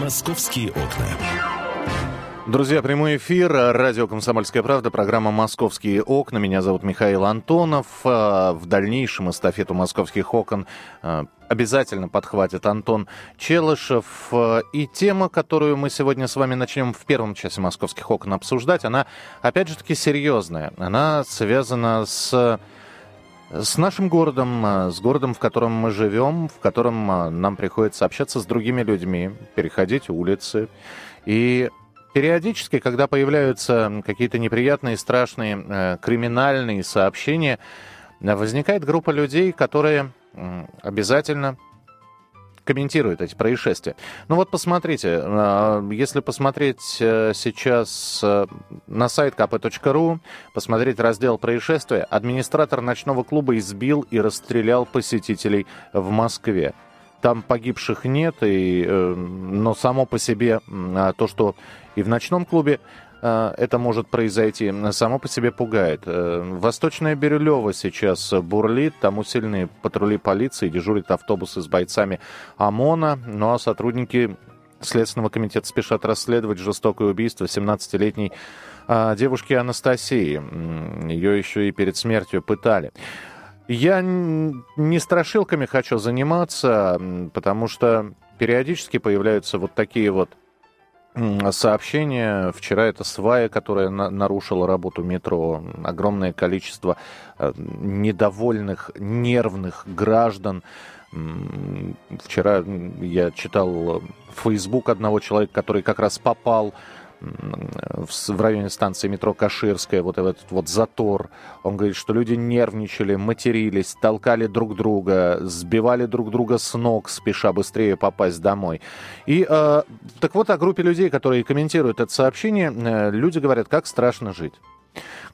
Московские окна. Друзья, прямой эфир. Радио «Комсомольская правда». Программа «Московские окна». Меня зовут Михаил Антонов. В дальнейшем эстафету «Московских окон» обязательно подхватит Антон Челышев. И тема, которую мы сегодня с вами начнем в первом часе «Московских окон» обсуждать, она, опять же таки, серьезная. Она связана с нашим городом, с городом, в котором мы живем, в котором нам приходится общаться с другими людьми, переходить улицы. И периодически, когда появляются какие-то неприятные, страшные, криминальные сообщения, возникает группа людей, которые обязательно комментируют эти происшествия. Ну вот посмотрите, если посмотреть сейчас на сайт kp.ru, посмотреть раздел происшествия, администратор ночного клуба избил и расстрелял посетителей в Москве. Там погибших нет, но само по себе то, что и в ночном клубе это может произойти, само по себе пугает. Восточная Бирюлёва сейчас бурлит, там усиленные патрули полиции, дежурят автобусы с бойцами ОМОНа, ну а сотрудники Следственного комитета спешат расследовать жестокое убийство 17-летней девушки Анастасии. Ее еще и перед смертью пытали. Я не страшилками хочу заниматься, потому что периодически появляются вот такие вот сообщения. Вчера это свая, которая нарушила работу метро. Огромное количество недовольных, нервных граждан. Вчера я читал Facebook одного человека, который как раз попал в районе станции метро Каширская, вот этот вот затор. Он говорит, что люди нервничали, матерились, толкали друг друга, сбивали друг друга с ног, спеша быстрее попасть домой. И так вот о группе людей, которые комментируют это сообщение, люди говорят, как страшно жить.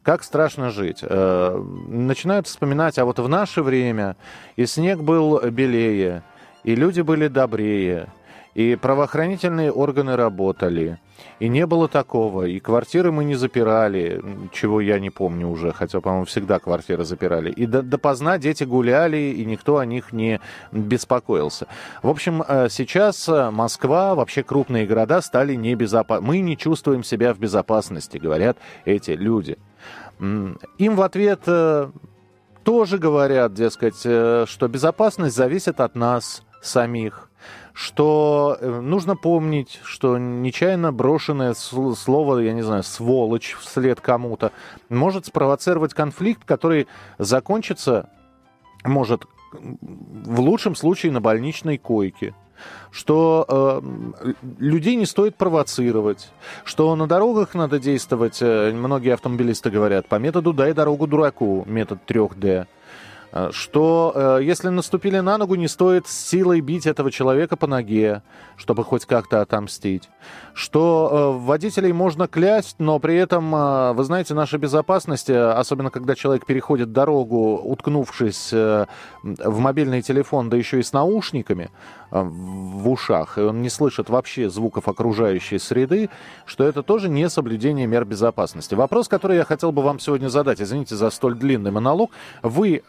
Как страшно жить. Начинают вспоминать, а вот в наше время и снег был белее, и люди были добрее, и правоохранительные органы работали, и не было такого, и квартиры мы не запирали, чего я не помню уже, хотя, по-моему, всегда квартиры запирали. И допоздна дети гуляли, и никто о них не беспокоился. В общем, сейчас Москва, вообще крупные города стали небезопасны. Мы не чувствуем себя в безопасности, говорят эти люди. Им в ответ тоже говорят, дескать, что безопасность зависит от нас самих, что нужно помнить, что нечаянно брошенное слово, я не знаю, сволочь вслед кому-то, может спровоцировать конфликт, который закончится, может, в лучшем случае на больничной койке. Что людей не стоит провоцировать, что на дорогах надо действовать, многие автомобилисты говорят, по методу «дай дорогу дураку», метод 3D. Что если наступили на ногу, не стоит с силой бить этого человека по ноге, чтобы хоть как-то отомстить. Что водителей можно клясть, но при этом, вы знаете, наша безопасность, особенно когда человек переходит дорогу, уткнувшись в мобильный телефон, да еще и с наушниками в ушах, и он не слышит вообще звуков окружающей среды, что это тоже не соблюдение мер безопасности. Вопрос, который я хотел бы вам сегодня задать, извините за столь длинный монолог, вы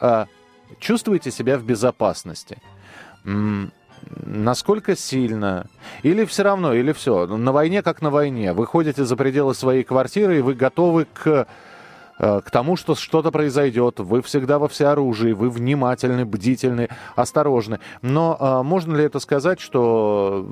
чувствуете себя в безопасности? Насколько сильно? Или все равно, или все? На войне как на войне. Вы ходите за пределы своей квартиры, и вы готовы к тому, что что-то произойдет. Вы всегда во всеоружии, вы внимательны, бдительны, осторожны. Но можно ли это сказать, что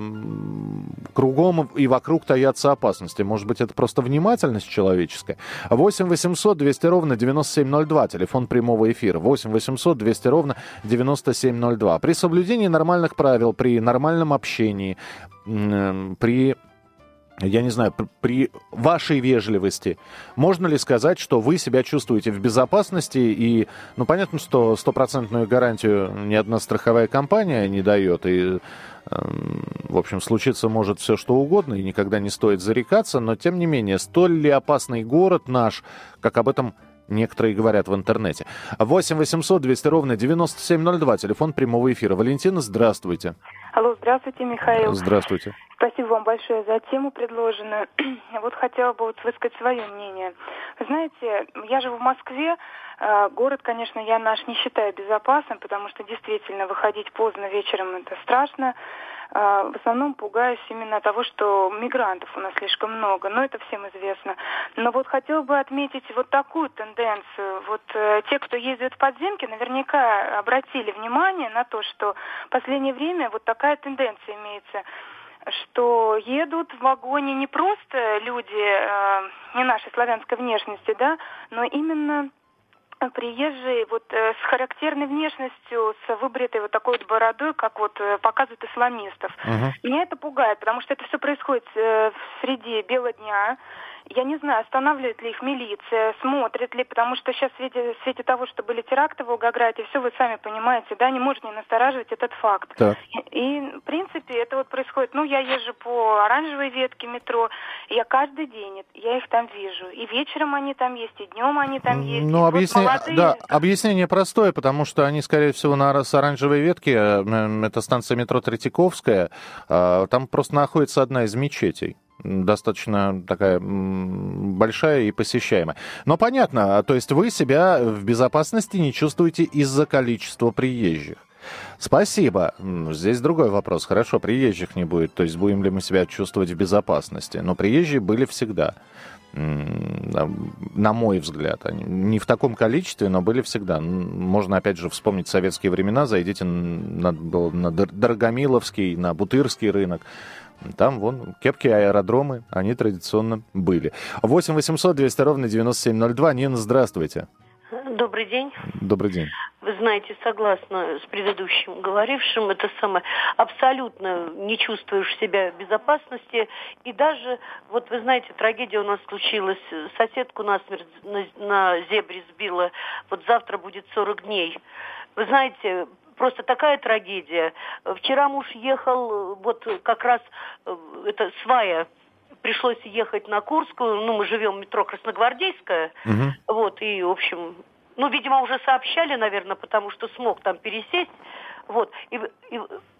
кругом и вокруг таятся опасности? Может быть, это просто внимательность человеческая? 8 800 200 ровно 9702, телефон прямого эфира. 8 800 200 ровно 9702. При соблюдении нормальных правил, при нормальном общении, я не знаю, при вашей вежливости, можно ли сказать, что вы себя чувствуете в безопасности? И, ну, понятно, что стопроцентную гарантию ни одна страховая компания не дает, и, в общем, случиться может все что угодно, и никогда не стоит зарекаться, но, тем не менее, столь ли опасный город наш, как об этом некоторые говорят в интернете? 8 800 200 ровно 9702, телефон прямого эфира. Валентина, здравствуйте. Алло, здравствуйте, Михаил. Здравствуйте. Спасибо вам большое за тему предложенную. Вот хотела бы высказать свое мнение. Знаете, я живу в Москве. Город, конечно, я наш не считаю безопасным, потому что действительно выходить поздно вечером – это страшно. в основном пугаюсь именно того, что мигрантов у нас слишком много, но это всем известно. Но вот хотела бы отметить вот такую тенденцию. Вот те, кто ездит в подземке, наверняка обратили внимание на то, что в последнее время вот такая тенденция имеется, что едут в вагоне не просто люди не нашей славянской внешности, да, но именно приезжие вот с характерной внешностью, с выбритой вот такой вот бородой, как вот показывают исламистов. Меня это пугает, потому что это все происходит среди бела дня. Я не знаю, останавливает ли их милиция, смотрит ли, потому что сейчас в свете того, что были теракты в Волгограде, все вы сами понимаете, да, не может не настораживать этот факт. Да. И, в принципе, это вот происходит. Ну, я езжу по оранжевой ветке метро, я каждый день, я их там вижу. И вечером они там есть, и днем они там есть. Ну, объяснение простое, потому что они, скорее всего, с оранжевой ветки, это станция метро Третьяковская, там просто находится одна из мечетей. Достаточно такая большая и посещаемая. Но понятно, то есть вы себя в безопасности не чувствуете из-за количества приезжих. Спасибо. Здесь другой вопрос. Хорошо, приезжих не будет, то есть будем ли мы себя чувствовать в безопасности. Но приезжие были всегда. На мой взгляд, они не в таком количестве, но были всегда. Можно, опять же, вспомнить советские времена. Зайдите на Дорогомиловский, на Бутырский рынок. Там, вон, кепки, аэродромы, они традиционно были. 8 800 200 ровно 9702. Нина, здравствуйте. Добрый день. Добрый день. Вы знаете, согласна с предыдущим говорившим, это самое, абсолютно не чувствуешь себя в безопасности. И даже, вот вы знаете, трагедия у нас случилась, соседку насмерть на зебре сбила, вот завтра будет 40 дней. Вы знаете, просто такая трагедия. Вчера муж ехал, вот как раз это свая, пришлось ехать на Курскую, ну мы живем в метро Красногвардейская, вот, и в общем, ну видимо уже сообщали, наверное, потому что смог там пересесть, вот, и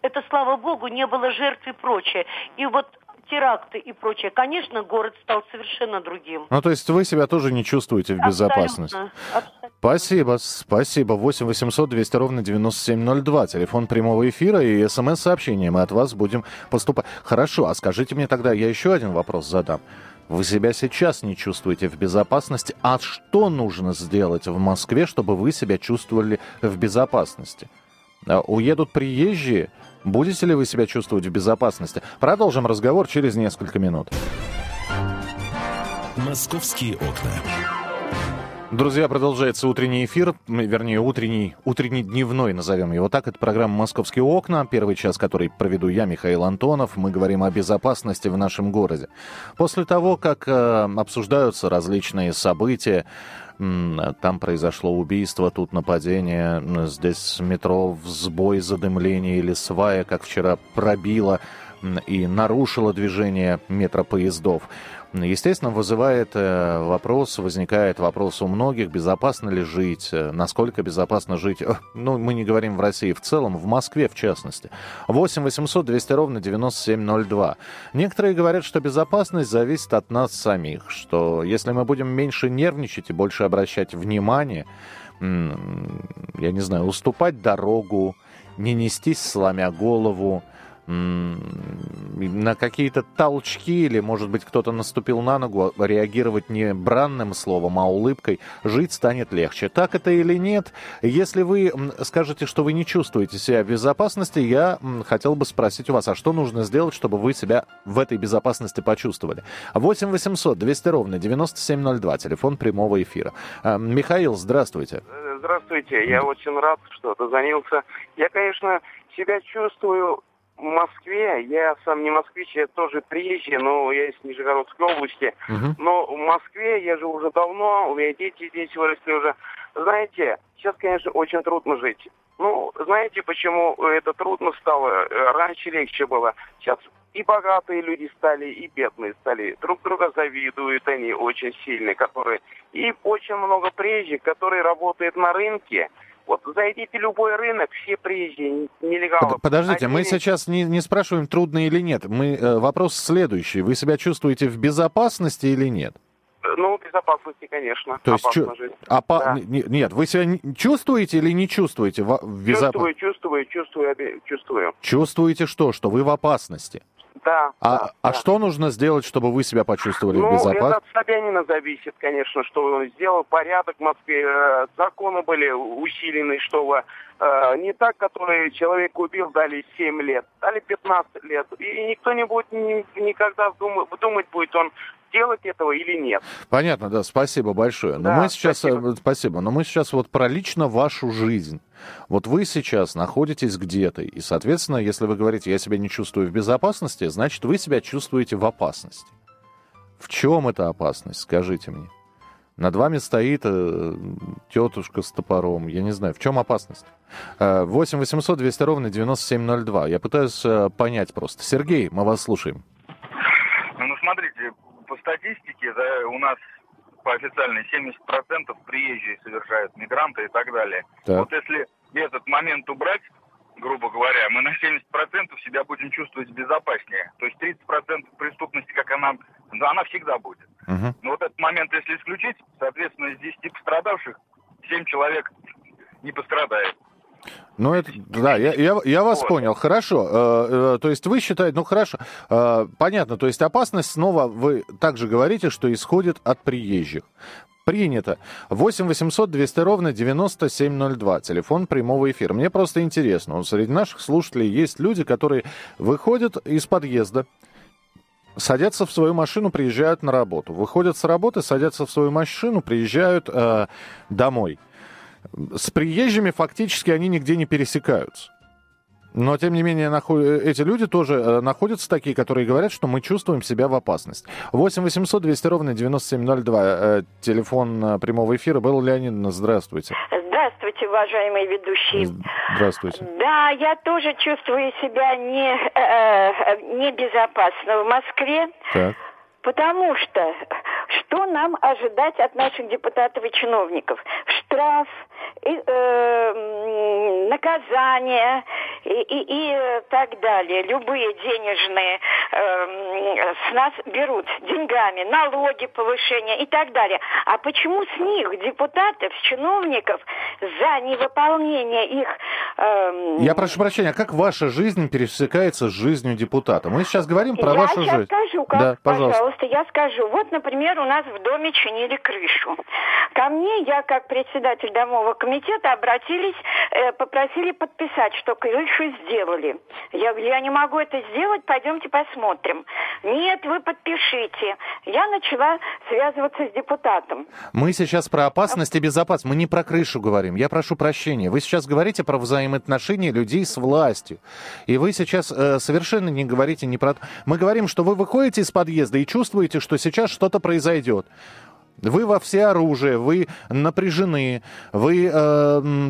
это, слава богу, не было жертв и прочее, и вот теракты и прочее. Конечно, город стал совершенно другим. Ну, то есть вы себя тоже не чувствуете в безопасности. Абсолютно. Спасибо, спасибо. 8 800 200 ровно 9702. Телефон прямого эфира и СМС-сообщения. Мы от вас будем поступать. Хорошо, а скажите мне тогда, я еще один вопрос задам. Вы себя сейчас не чувствуете в безопасности. А что нужно сделать в Москве, чтобы вы себя чувствовали в безопасности? Уедут приезжие? Будете ли вы себя чувствовать в безопасности? Продолжим разговор через несколько минут. Московские окна. Друзья, продолжается утренний эфир, вернее, утренний дневной, назовем его так. Это программа «Московские окна», первый час, который проведу я, Михаил Антонов. Мы говорим о безопасности в нашем городе. После того, как обсуждаются различные события, там произошло убийство, тут нападение, здесь метро, взбой, задымление или свая, как вчера пробило и нарушило движение метропоездов. Естественно, возникает вопрос у многих, безопасно ли жить, насколько безопасно жить. Ну, мы не говорим в России в целом, в Москве в частности. 8 800 200 ровно 9702. Некоторые говорят, что безопасность зависит от нас самих, что если мы будем меньше нервничать и больше обращать внимание, я не знаю, уступать дорогу, не нестись сломя голову, на какие-то толчки или, может быть, кто-то наступил на ногу, реагировать не бранным словом, а улыбкой, жить станет легче. Так это или нет? Если вы скажете, что вы не чувствуете себя в безопасности, я хотел бы спросить у вас, а что нужно сделать, чтобы вы себя в этой безопасности почувствовали? 8 800 200 ровно 9702, телефон прямого эфира. Михаил, здравствуйте. Здравствуйте, я очень рад, что дозвонился. Я, конечно, себя чувствую в Москве, я сам не москвич, я тоже приезжий, но я из Нижегородской области. Но в Москве я живу уже давно, у меня дети здесь выросли уже. Знаете, сейчас, конечно, очень трудно жить. Ну, знаете, почему это трудно стало? Раньше легче было. Сейчас и богатые люди стали, и бедные стали. Друг друга завидуют они очень сильно, которые... И очень много приезжих, которые работают на рынке. Вот зайдите в любой рынок, все приезжие, нелегалы. Подождите, мы сейчас не спрашиваем, трудно или нет. Вопрос следующий. Вы себя чувствуете в безопасности или нет? Ну, безопасности, конечно. То есть Нет, вы себя чувствуете или не чувствуете? Чувствую. Чувствуете что? Что вы в опасности? Да. Что нужно сделать, чтобы вы себя почувствовали в безопасности? Это от Собянина зависит, конечно, что он сделал. Порядок в Москве, законы были усилены, что не так, который человек убил, дали 7 лет, дали 15 лет. И никто не будет никогда думать будет он делать этого или нет. Понятно, да, спасибо большое. Но да, мы сейчас, спасибо. Но мы сейчас вот про лично вашу жизнь. Вот вы сейчас находитесь где-то, и, соответственно, если вы говорите, я себя не чувствую в безопасности, значит, вы себя чувствуете в опасности. В чем эта опасность, скажите мне? Над вами стоит тетушка с топором. Я не знаю, в чем опасность? 8 800 200 ровно 9702. Я пытаюсь понять просто. Сергей, мы вас слушаем. Ну, смотрите, по статистике у нас по официальной 70% приезжие совершают, мигранты и так далее. Так. Вот если этот момент убрать, грубо говоря, мы на 70% себя будем чувствовать безопаснее. То есть 30% преступности, как она всегда будет. Угу. Но вот этот момент, если исключить, соответственно, из 10 пострадавших 7 человек не пострадает. Ну, это, да, я вас понял, хорошо, то есть вы считаете, хорошо, понятно, то есть опасность снова, вы также говорите, что исходит от приезжих. Принято. 8 800 200 ровно 9702. Телефон прямого эфира. Мне просто интересно, среди наших слушателей есть люди, которые выходят из подъезда, садятся в свою машину, приезжают на работу, выходят с работы, садятся в свою машину, приезжают домой. С приезжими фактически они нигде не пересекаются. Но, тем не менее, эти люди тоже находятся такие, которые говорят, что мы чувствуем себя в опасности. 8 800 200 ровно 9702. Телефон прямого эфира. Белла Леонидовна, здравствуйте. Здравствуйте, уважаемые ведущие. Здравствуйте. Да, я тоже чувствую себя небезопасно в Москве. Так. Потому что, что нам ожидать от наших депутатов и чиновников? Штраф, наказание и так далее. Любые денежные с нас берут деньгами, налоги, повышения и так далее. А почему с них, депутатов, с чиновников, за невыполнение их... Я прошу прощения, а как ваша жизнь пересекается с жизнью депутата? Мы сейчас говорим про вашу жизнь. Я скажу, как, да, пожалуйста, я скажу. Вот, например, у нас в доме чинили крышу. Ко мне, я как председатель домового комитета, обратились, попросили подписать, что крышу сделали. Я говорю, я не могу это сделать, пойдемте посмотрим. Нет, вы подпишите. Я начала связываться с депутатом. Мы сейчас про опасность и безопасность. Мы не про крышу говорим. Я прошу прощения. Вы сейчас говорите про взаимоотношения людей с властью. И вы сейчас совершенно не говорите ни про... Мы говорим, что вы выходите из подъезда и чувствуете, что сейчас что-то произойдет. Вы во всеоружие, вы напряжены, вы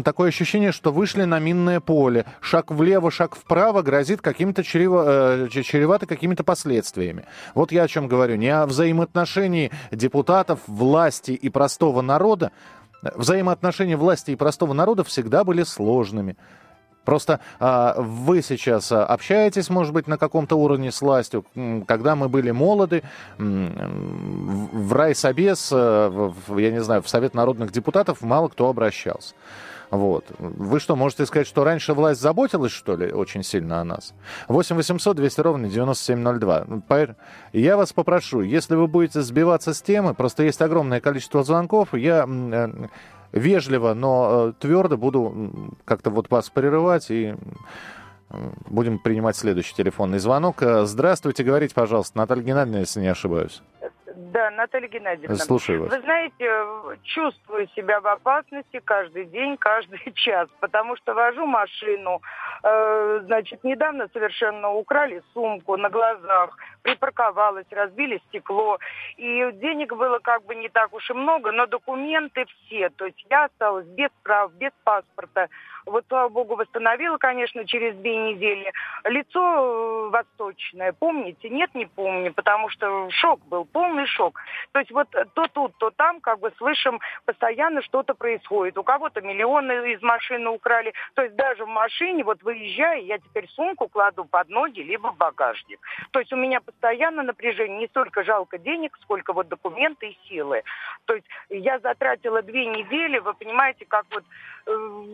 такое ощущение, что вышли на минное поле. Шаг влево, шаг вправо грозит каким-то чревато какими-то последствиями. Вот я о чем говорю. Не о взаимоотношении депутатов, власти и простого народа. Взаимоотношения власти и простого народа всегда были сложными. Просто вы сейчас общаетесь, может быть, на каком-то уровне с властью. Когда мы были молоды, в райсобес, я не знаю, в Совет народных депутатов мало кто обращался. Вот. Вы что, можете сказать, что раньше власть заботилась, что ли, очень сильно о нас? 8 800 200 ровно 9702. Я вас попрошу, если вы будете сбиваться с темы, просто есть огромное количество звонков, я... Вежливо, но твердо буду как-то вот вас прерывать и будем принимать следующий телефонный звонок. Здравствуйте, говорите, пожалуйста. Наталья Геннадьевна, если не ошибаюсь. Да, Наталья Геннадьевна. Слушаю вас. Вы знаете, чувствую себя в опасности каждый день, каждый час, потому что вожу машину. Значит, недавно совершенно украли сумку на глазах, припарковалась, разбили стекло. И денег было как бы не так уж и много, но документы все. То есть я осталась без прав, без паспорта. Вот, слава богу, восстановила, конечно, через 2 недели. Лицо восточное, помните? Нет, не помню, потому что шок был, полный шок. То есть вот то тут, то там, как бы слышим, постоянно что-то происходит. У кого-то миллионы из машины украли. То есть даже в машине, вот выезжая, я теперь сумку кладу под ноги, либо в багажник. То есть у меня постоянно напряжение. Не столько жалко денег, сколько вот документы и силы. То есть я затратила 2 недели, вы понимаете, как вот,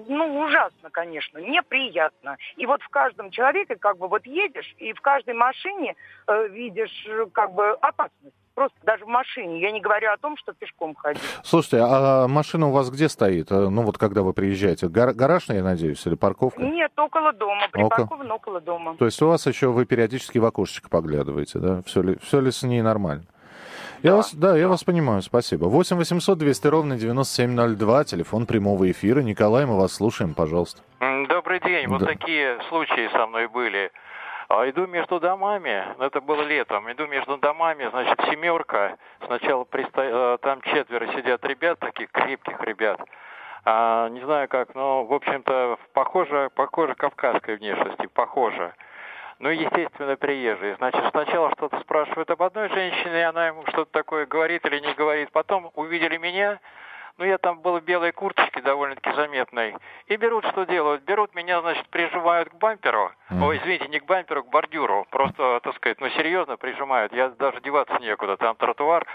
ужасно, конечно, неприятно. И вот в каждом человеке, как бы, вот едешь, и в каждой машине видишь, как бы, опасность. Просто даже в машине. Я не говорю о том, что пешком ходить. Слушайте, а машина у вас где стоит? Ну, вот когда вы приезжаете? Гаражная, я надеюсь, или парковка? Нет, около дома. Припаркована около дома. То есть у вас еще вы периодически в окошечко поглядываете, да? Все ли с ней нормально? Я вас понимаю, спасибо. 8 800 200 ровно 9702, телефон прямого эфира. Николай, мы вас слушаем, пожалуйста. Добрый день. Да. Вот такие случаи со мной были. Иду между домами, это было летом, значит, семерка. Сначала там 4 сидят ребят, таких крепких ребят. Не знаю как, но, в общем-то, похоже кавказской внешности, похоже. Ну, естественно, приезжие. Значит, сначала что-то спрашивают об одной женщине, и она ему что-то такое говорит или не говорит. Потом увидели меня, я там был в белой курточке довольно-таки заметной, и берут, что делают? Берут меня, значит, прижимают к бамперу. Ой, извините, не к бамперу, к бордюру. Просто, так сказать, серьезно прижимают. Я даже деваться некуда, там тротуар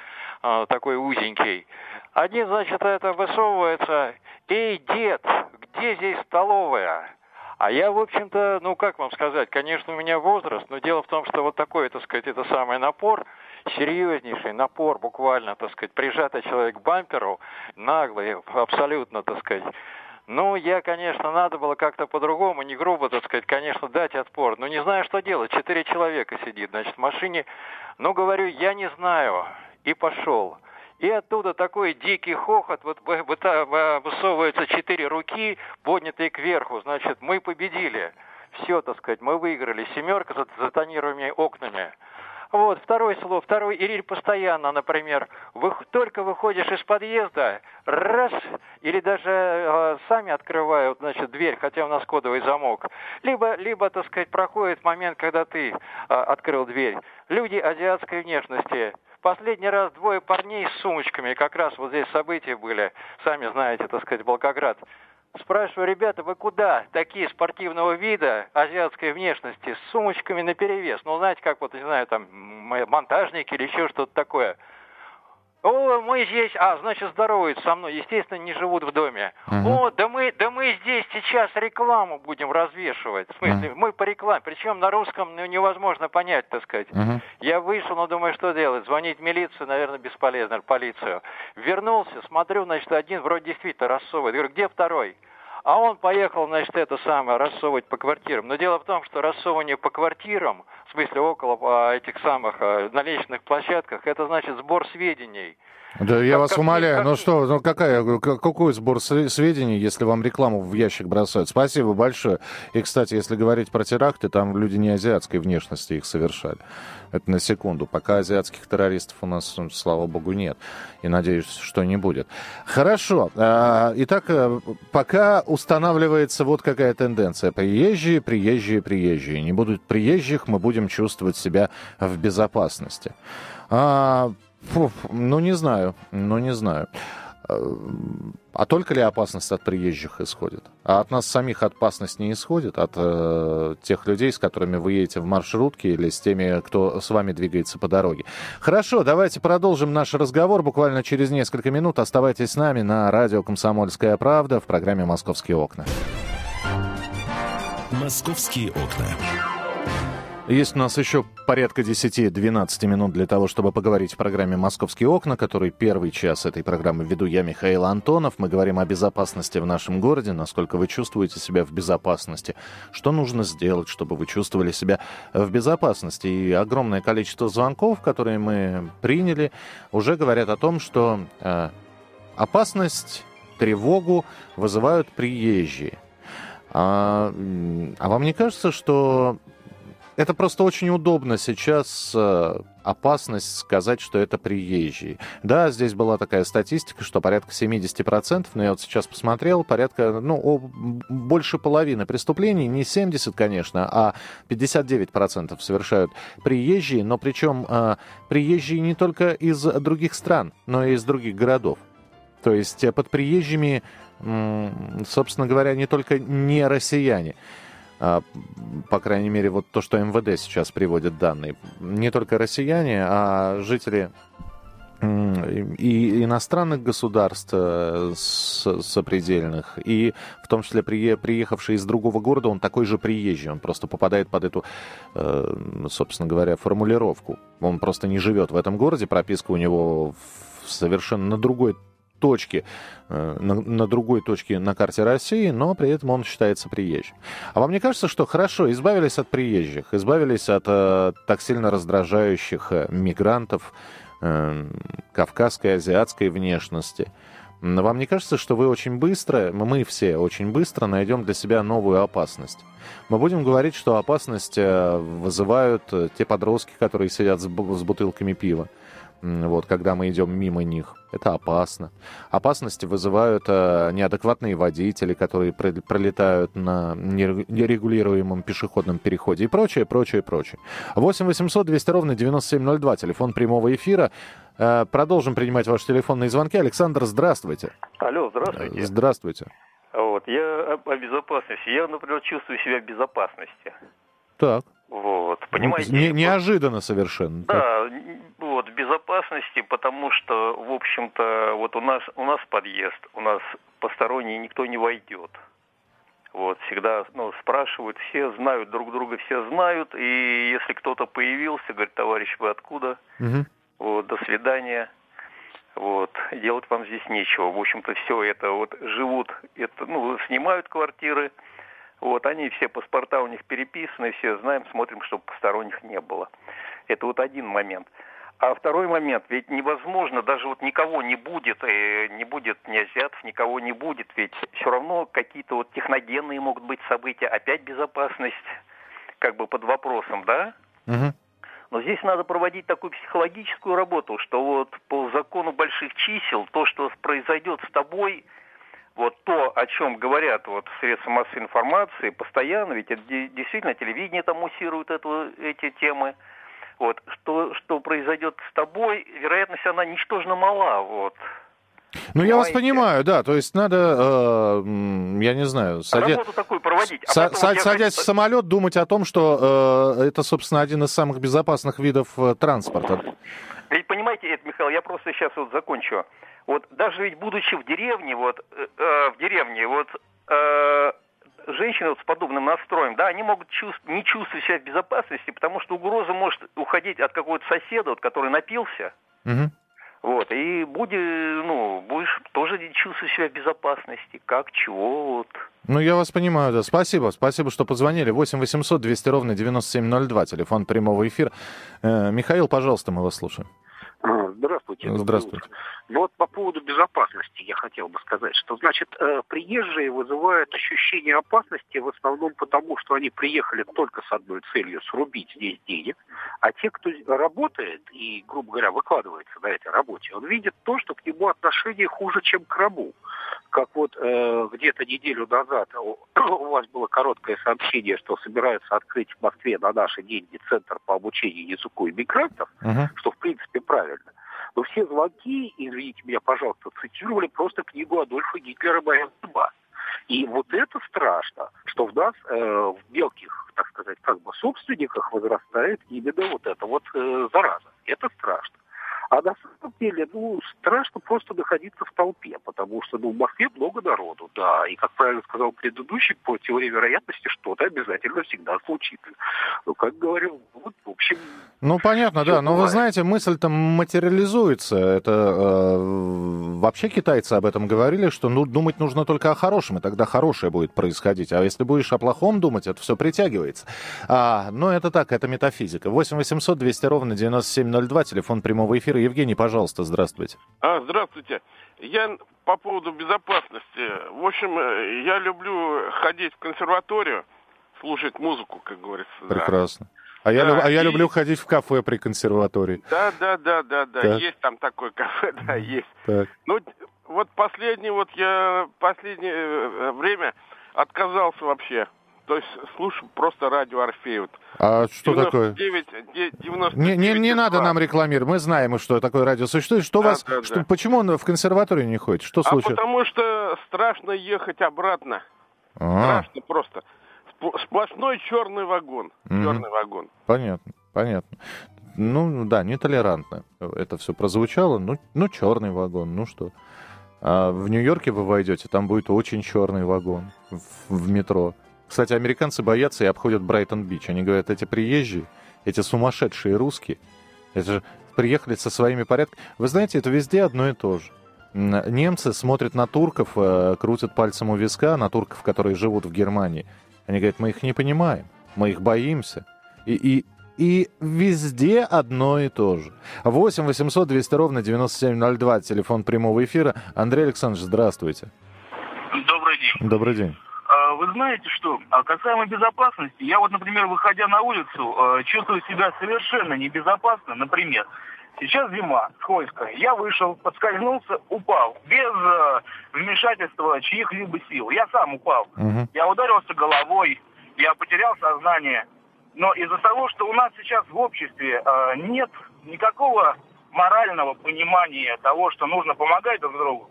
такой узенький. Один, значит, это высовывается. «Эй, дед, где здесь столовая?» А я, в общем-то, как вам сказать, конечно, у меня возраст, но дело в том, что вот такой, так сказать, это самый напор, серьезнейший напор буквально, так сказать, прижатый человек к бамперу, наглый, абсолютно, так сказать. Надо было как-то по-другому, не грубо, так сказать, конечно, дать отпор. Не знаю, что делать, 4 человека сидит, значит, в машине. Говорю, я не знаю, и пошел. И оттуда такой дикий хохот, высовываются 4 руки, поднятые кверху, значит, мы победили. Все, так сказать, мы выиграли, семерка за тонированными окнами. Вот, второй или постоянно, например, только выходишь из подъезда, раз, или даже сами открывают, значит, дверь, хотя у нас кодовый замок, либо, так сказать, проходит момент, когда ты открыл дверь. Люди азиатской внешности. Последний раз 2 парней с сумочками, как раз вот здесь события были, сами знаете, так сказать, Волгоград. Спрашиваю, ребята, вы куда? Такие спортивного вида, азиатской внешности, с сумочками наперевес. Знаете, как вот, не знаю, там, монтажники или еще что-то такое. О, мы здесь, значит, здороваются со мной, естественно, не живут в доме. О, да мы здесь сейчас рекламу будем развешивать. В смысле, мы по рекламе, причем на русском невозможно понять, так сказать. Я вышел, думаю, что делать? Звонить в милицию, наверное, бесполезно, полицию. Вернулся, смотрю, значит, один вроде действительно рассовывает. Говорю, где второй? А он поехал, значит, рассовывать по квартирам. Но дело в том, что рассовывание по квартирам, в смысле около этих самых на лестничных площадках, это значит сбор сведений. Да, я вас умоляю, какой сбор сведений, если вам рекламу в ящик бросают? Спасибо большое. И, кстати, если говорить про теракты, там люди не азиатской внешности их совершали. Это на секунду. Пока азиатских террористов у нас, слава богу, нет. И надеюсь, что не будет. Хорошо. Итак, пока устанавливается вот какая тенденция. Приезжие. Не будут приезжих, мы будем чувствовать себя в безопасности. Не знаю. А только ли опасность от приезжих исходит? А от нас самих опасность не исходит? От тех людей, с которыми вы едете в маршрутке или с теми, кто с вами двигается по дороге? Хорошо, давайте продолжим наш разговор буквально через несколько минут. Оставайтесь с нами на радио «Комсомольская правда» в программе «Московские окна». «Московские окна». Есть у нас еще порядка 10-12 минут для того, чтобы поговорить в программе «Московские окна», который первый час этой программы веду я, Михаил Антонов. Мы говорим о безопасности в нашем городе, насколько вы чувствуете себя в безопасности, что нужно сделать, чтобы вы чувствовали себя в безопасности. И огромное количество звонков, которые мы приняли, уже говорят о том, что опасность, тревогу вызывают приезжие. А вам не кажется, что это просто очень удобно сейчас опасность сказать, что это приезжие. Да, здесь была такая статистика, что порядка 70%, но я вот сейчас посмотрел, порядка, больше половины преступлений, не 70, конечно, а 59% совершают приезжие, но причем приезжие не только из других стран, но и из других городов. То есть под приезжими, собственно говоря, не только не россияне. По крайней мере, вот то, что МВД сейчас приводит данные. Не только россияне, а жители и иностранных государств сопредельных, и в том числе приехавший из другого города, он такой же приезжий, он просто попадает под эту, собственно говоря, формулировку. Он просто не живет в этом городе, прописка у него совершенно на другой точке на карте России, но при этом он считается приезжим. А вам не кажется, что хорошо, избавились от приезжих, избавились от так сильно раздражающих мигрантов кавказской, азиатской внешности? Вам не кажется, что вы очень быстро, мы все очень быстро найдем для себя новую опасность? Мы будем говорить, что опасность вызывают те подростки, которые сидят с бутылками пива. Вот, когда мы идем мимо них. Это опасно. Опасности вызывают неадекватные водители, которые пролетают на нерегулируемом пешеходном переходе и прочее, прочее, прочее. 8 800 200 ровно 9702. Телефон прямого эфира. Продолжим принимать ваши телефонные звонки. Александр, здравствуйте. Алло, здравствуйте. Здравствуйте. Вот, я о безопасности. Я, например, чувствую себя в безопасности. Так. Вот, понимаете... Неожиданно совершенно. Да, вот, безопасности, потому что, в общем-то, вот у нас подъезд, у нас посторонний никто не войдет. Вот, всегда, спрашивают, все знают друг друга, все знают, и если кто-то появился, говорит, товарищ, вы откуда? Угу. Вот, до свидания. Вот, делать вам здесь нечего. В общем-то, все это, вот, живут, это, снимают квартиры. Вот, они все, паспорта у них переписаны, все знаем, смотрим, чтобы посторонних не было. Это вот один момент. А второй момент, ведь невозможно, даже вот никого не будет, не будет ни азиатов, никого не будет, ведь все равно какие-то вот техногенные могут быть события, опять безопасность как бы под вопросом, да? Угу. Но здесь надо проводить такую психологическую работу, что вот по закону больших чисел то, что произойдет с тобой... Вот то, о чем говорят вот средства массовой информации, постоянно, ведь это действительно телевидение там муссирует эти темы. Вот что произойдет с тобой, вероятность она ничтожно мала, вот. Ну, я вас понимаю, да, то есть надо, я не знаю, садясь в самолет, думать о том, что это, собственно, один из самых безопасных видов транспорта. Ведь, понимаете, это, Михаил, я просто сейчас вот закончу. Вот даже ведь будучи в деревне, женщины вот с подобным настроем, да, они могут не чувствовать себя в безопасности, потому что угроза может уходить от какого-то соседа, вот, который напился. Угу. Вот, и будешь тоже чувствовать себя в безопасности, как, чего, вот. Я вас понимаю, да, спасибо, что позвонили, 8 800 200 ровно 9702, телефон прямого эфира. Михаил, пожалуйста, мы вас слушаем. Здравствуйте. Вот по поводу безопасности я хотел бы сказать, что, значит, приезжие вызывают ощущение опасности в основном потому, что они приехали только с одной целью – срубить здесь денег, а те, кто работает и, грубо говоря, выкладывается на этой работе, он видит то, что к нему отношение хуже, чем к рабу. Как вот где-то неделю назад у вас было короткое сообщение, что собираются открыть в Москве на наши деньги центр по обучению языку иммигрантов, что, в принципе, правильно. Но все звонки, извините меня, пожалуйста, цитировали просто книгу Адольфа Гитлера «Моя судьба». И вот это страшно, что в нас, в мелких, так сказать, как бы собственниках возрастает именно вот эта вот зараза. Это страшно. А на самом деле, страшно просто находиться в толпе, потому что, в Москве много народу, да, и, как правильно сказал предыдущий, по теории вероятности что-то обязательно всегда случится. Как говорил, в общем... понятно, да, бывает. Но вы знаете, мысль-то материализуется, это вообще китайцы об этом говорили, что думать нужно только о хорошем, и тогда хорошее будет происходить, а если будешь о плохом думать, это все притягивается. Это так, это метафизика. 8 800 200 ровно 9702, телефон прямого эфира. Евгений, пожалуйста, здравствуйте. Здравствуйте. Я по поводу безопасности. В общем, я люблю ходить в консерваторию, слушать музыку, как говорится. Прекрасно. Да. А я люблю ходить в кафе при консерватории. Да, есть там такое кафе, да, есть. Так. Ну, вот последнее время отказался вообще. То есть слушаю просто радио Орфей. Вот. А что такое? 99, не надо нам рекламировать. Мы знаем, что такое радио существует. Что почему он в консерваторию не ходит? Что случилось? Потому что страшно ехать обратно. Страшно просто. Сплошной черный вагон. Черный вагон. Понятно. Ну да, нетолерантно это все прозвучало. Ну черный вагон, ну что. А в Нью-Йорке вы войдете, там будет очень черный вагон в метро. Кстати, американцы боятся и обходят Брайтон-Бич. Они говорят, эти приезжие, эти сумасшедшие русские, это же приехали со своими порядками. Вы знаете, это везде одно и то же. Немцы смотрят на турков, крутят пальцем у виска, на турков, которые живут в Германии. Они говорят, мы их не понимаем, мы их боимся. И везде одно и то же. 8 800 200 ровно 9702, телефон прямого эфира. Андрей Александрович, здравствуйте. Добрый день. Добрый день. Вы знаете что, касаемо безопасности, я вот, например, выходя на улицу, чувствую себя совершенно небезопасно, например. Сейчас зима, скользко. Я вышел, подскользнулся, упал. Без вмешательства чьих-либо сил. Я сам упал. Угу. Я ударился головой, я потерял сознание. Но из-за того, что у нас сейчас в обществе нет никакого морального понимания того, что нужно помогать друг другу,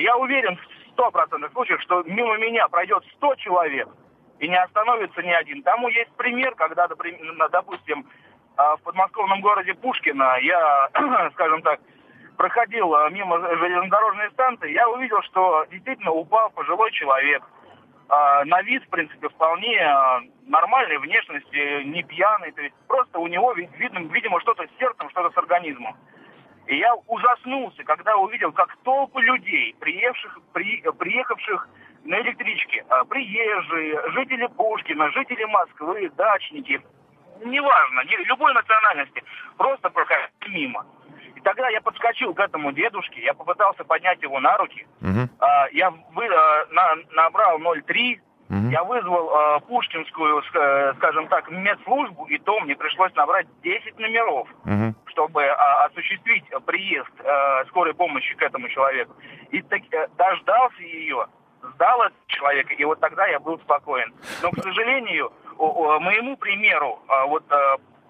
я уверен, 100% случаев, что мимо меня пройдет 100 человек и не остановится ни один. Тому есть пример, когда, допустим, в подмосковном городе Пушкино я, скажем так, проходил мимо железнодорожной станции, я увидел, что действительно упал пожилой человек. На вид, в принципе, вполне нормальной внешности, не пьяный. То есть просто у него видимо что-то с сердцем, что-то с организмом. И я ужаснулся, когда увидел, как толпы людей, приехавших на электричке, приезжие, жители Пушкина, жители Москвы, дачники, неважно, любой национальности, просто проходят мимо. И тогда я подскочил к этому дедушке, я попытался поднять его на руки, я набрал 03, я вызвал пушкинскую, скажем так, медслужбу, и то мне пришлось набрать 10 номеров, чтобы осуществить приезд скорой помощи к этому человеку. И так, дождался ее, сдал от человека, и вот тогда я был спокоен. Но, к сожалению, моему примеру вот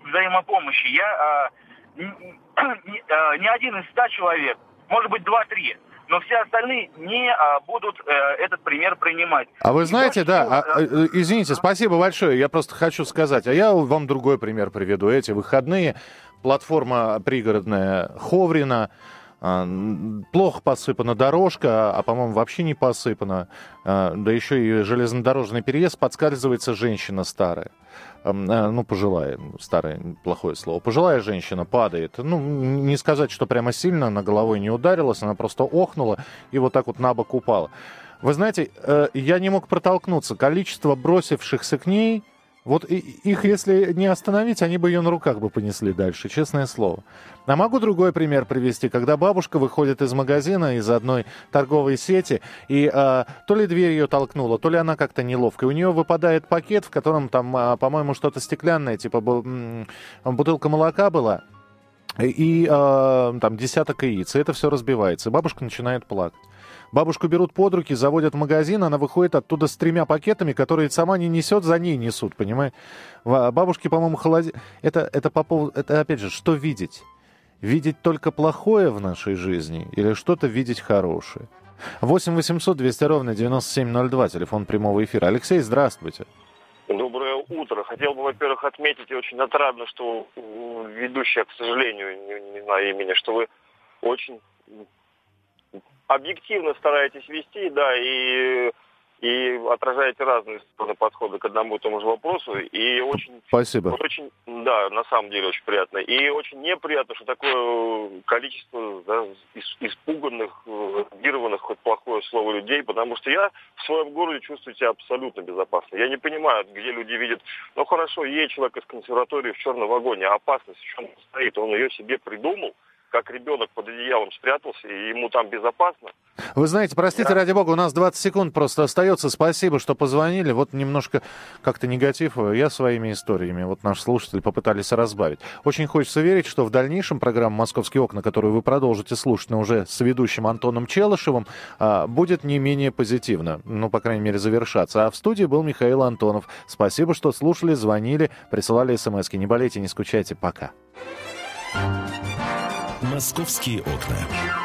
взаимопомощи, я не один из 100 человек, может быть, 2-3, но все остальные не будут этот пример принимать. А вы знаете, извините, спасибо большое, я просто хочу сказать, а я вам другой пример приведу. Эти выходные платформа пригородная Ховрино, плохо посыпана дорожка, а, по-моему, вообще не посыпана, да еще и железнодорожный переезд, подскальзывается женщина старая. Ну, пожилая, старое, плохое слово. Пожилая женщина падает. Ну, не сказать, что прямо сильно, она головой не ударилась, она просто охнула и вот так вот на бок упала. Вы знаете, я не мог протолкнуться. Количество бросившихся к ней, вот их, если не остановить, они бы ее на руках бы понесли дальше, честное слово. А могу другой пример привести, когда бабушка выходит из магазина, из одной торговой сети, и то ли дверь ее толкнула, то ли она как-то неловкая. У нее выпадает пакет, в котором там, по-моему, что-то стеклянное, типа бутылка молока была, и там десяток яиц, и это все разбивается. И бабушка начинает плакать. Бабушку берут под руки, заводят в магазин, она выходит оттуда с 3 пакетами, которые сама не несет, за ней несут, понимаете? Бабушки, по-моему, холодильник... Это по поводу... Это, опять же, что видеть? Видеть только плохое в нашей жизни или что-то видеть хорошее? 8 800 200 ровно 9702, телефон прямого эфира. Алексей, здравствуйте. Доброе утро. Хотел бы, во-первых, отметить, и очень отрадно, что ведущая, к сожалению, не знаю имени, что вы очень... объективно стараетесь вести, да, и отражаете разные стороны подхода к одному и тому же вопросу. И очень... Спасибо. Очень, да, на самом деле очень приятно. И очень неприятно, что такое количество испуганных, реагированных, хоть плохое слово, людей, потому что я в своем городе чувствую себя абсолютно безопасно. Я не понимаю, где люди видят, ну хорошо, едет человек из консерватории в черном вагоне, а опасность в чем состоит? Он ее себе придумал, как ребенок под одеялом спрятался, и ему там безопасно. Вы знаете, простите, ради бога, у нас 20 секунд просто остается. Спасибо, что позвонили. Вот немножко как-то негатив я своими историями, вот наши слушатели попытались разбавить. Очень хочется верить, что в дальнейшем программа «Московские окна», которую вы продолжите слушать, но уже с ведущим Антоном Челышевым, будет не менее позитивно, ну, по крайней мере, завершаться. А в студии был Михаил Антонов. Спасибо, что слушали, звонили, присылали смс-ки. Не болейте, не скучайте. Пока. «Московские окна».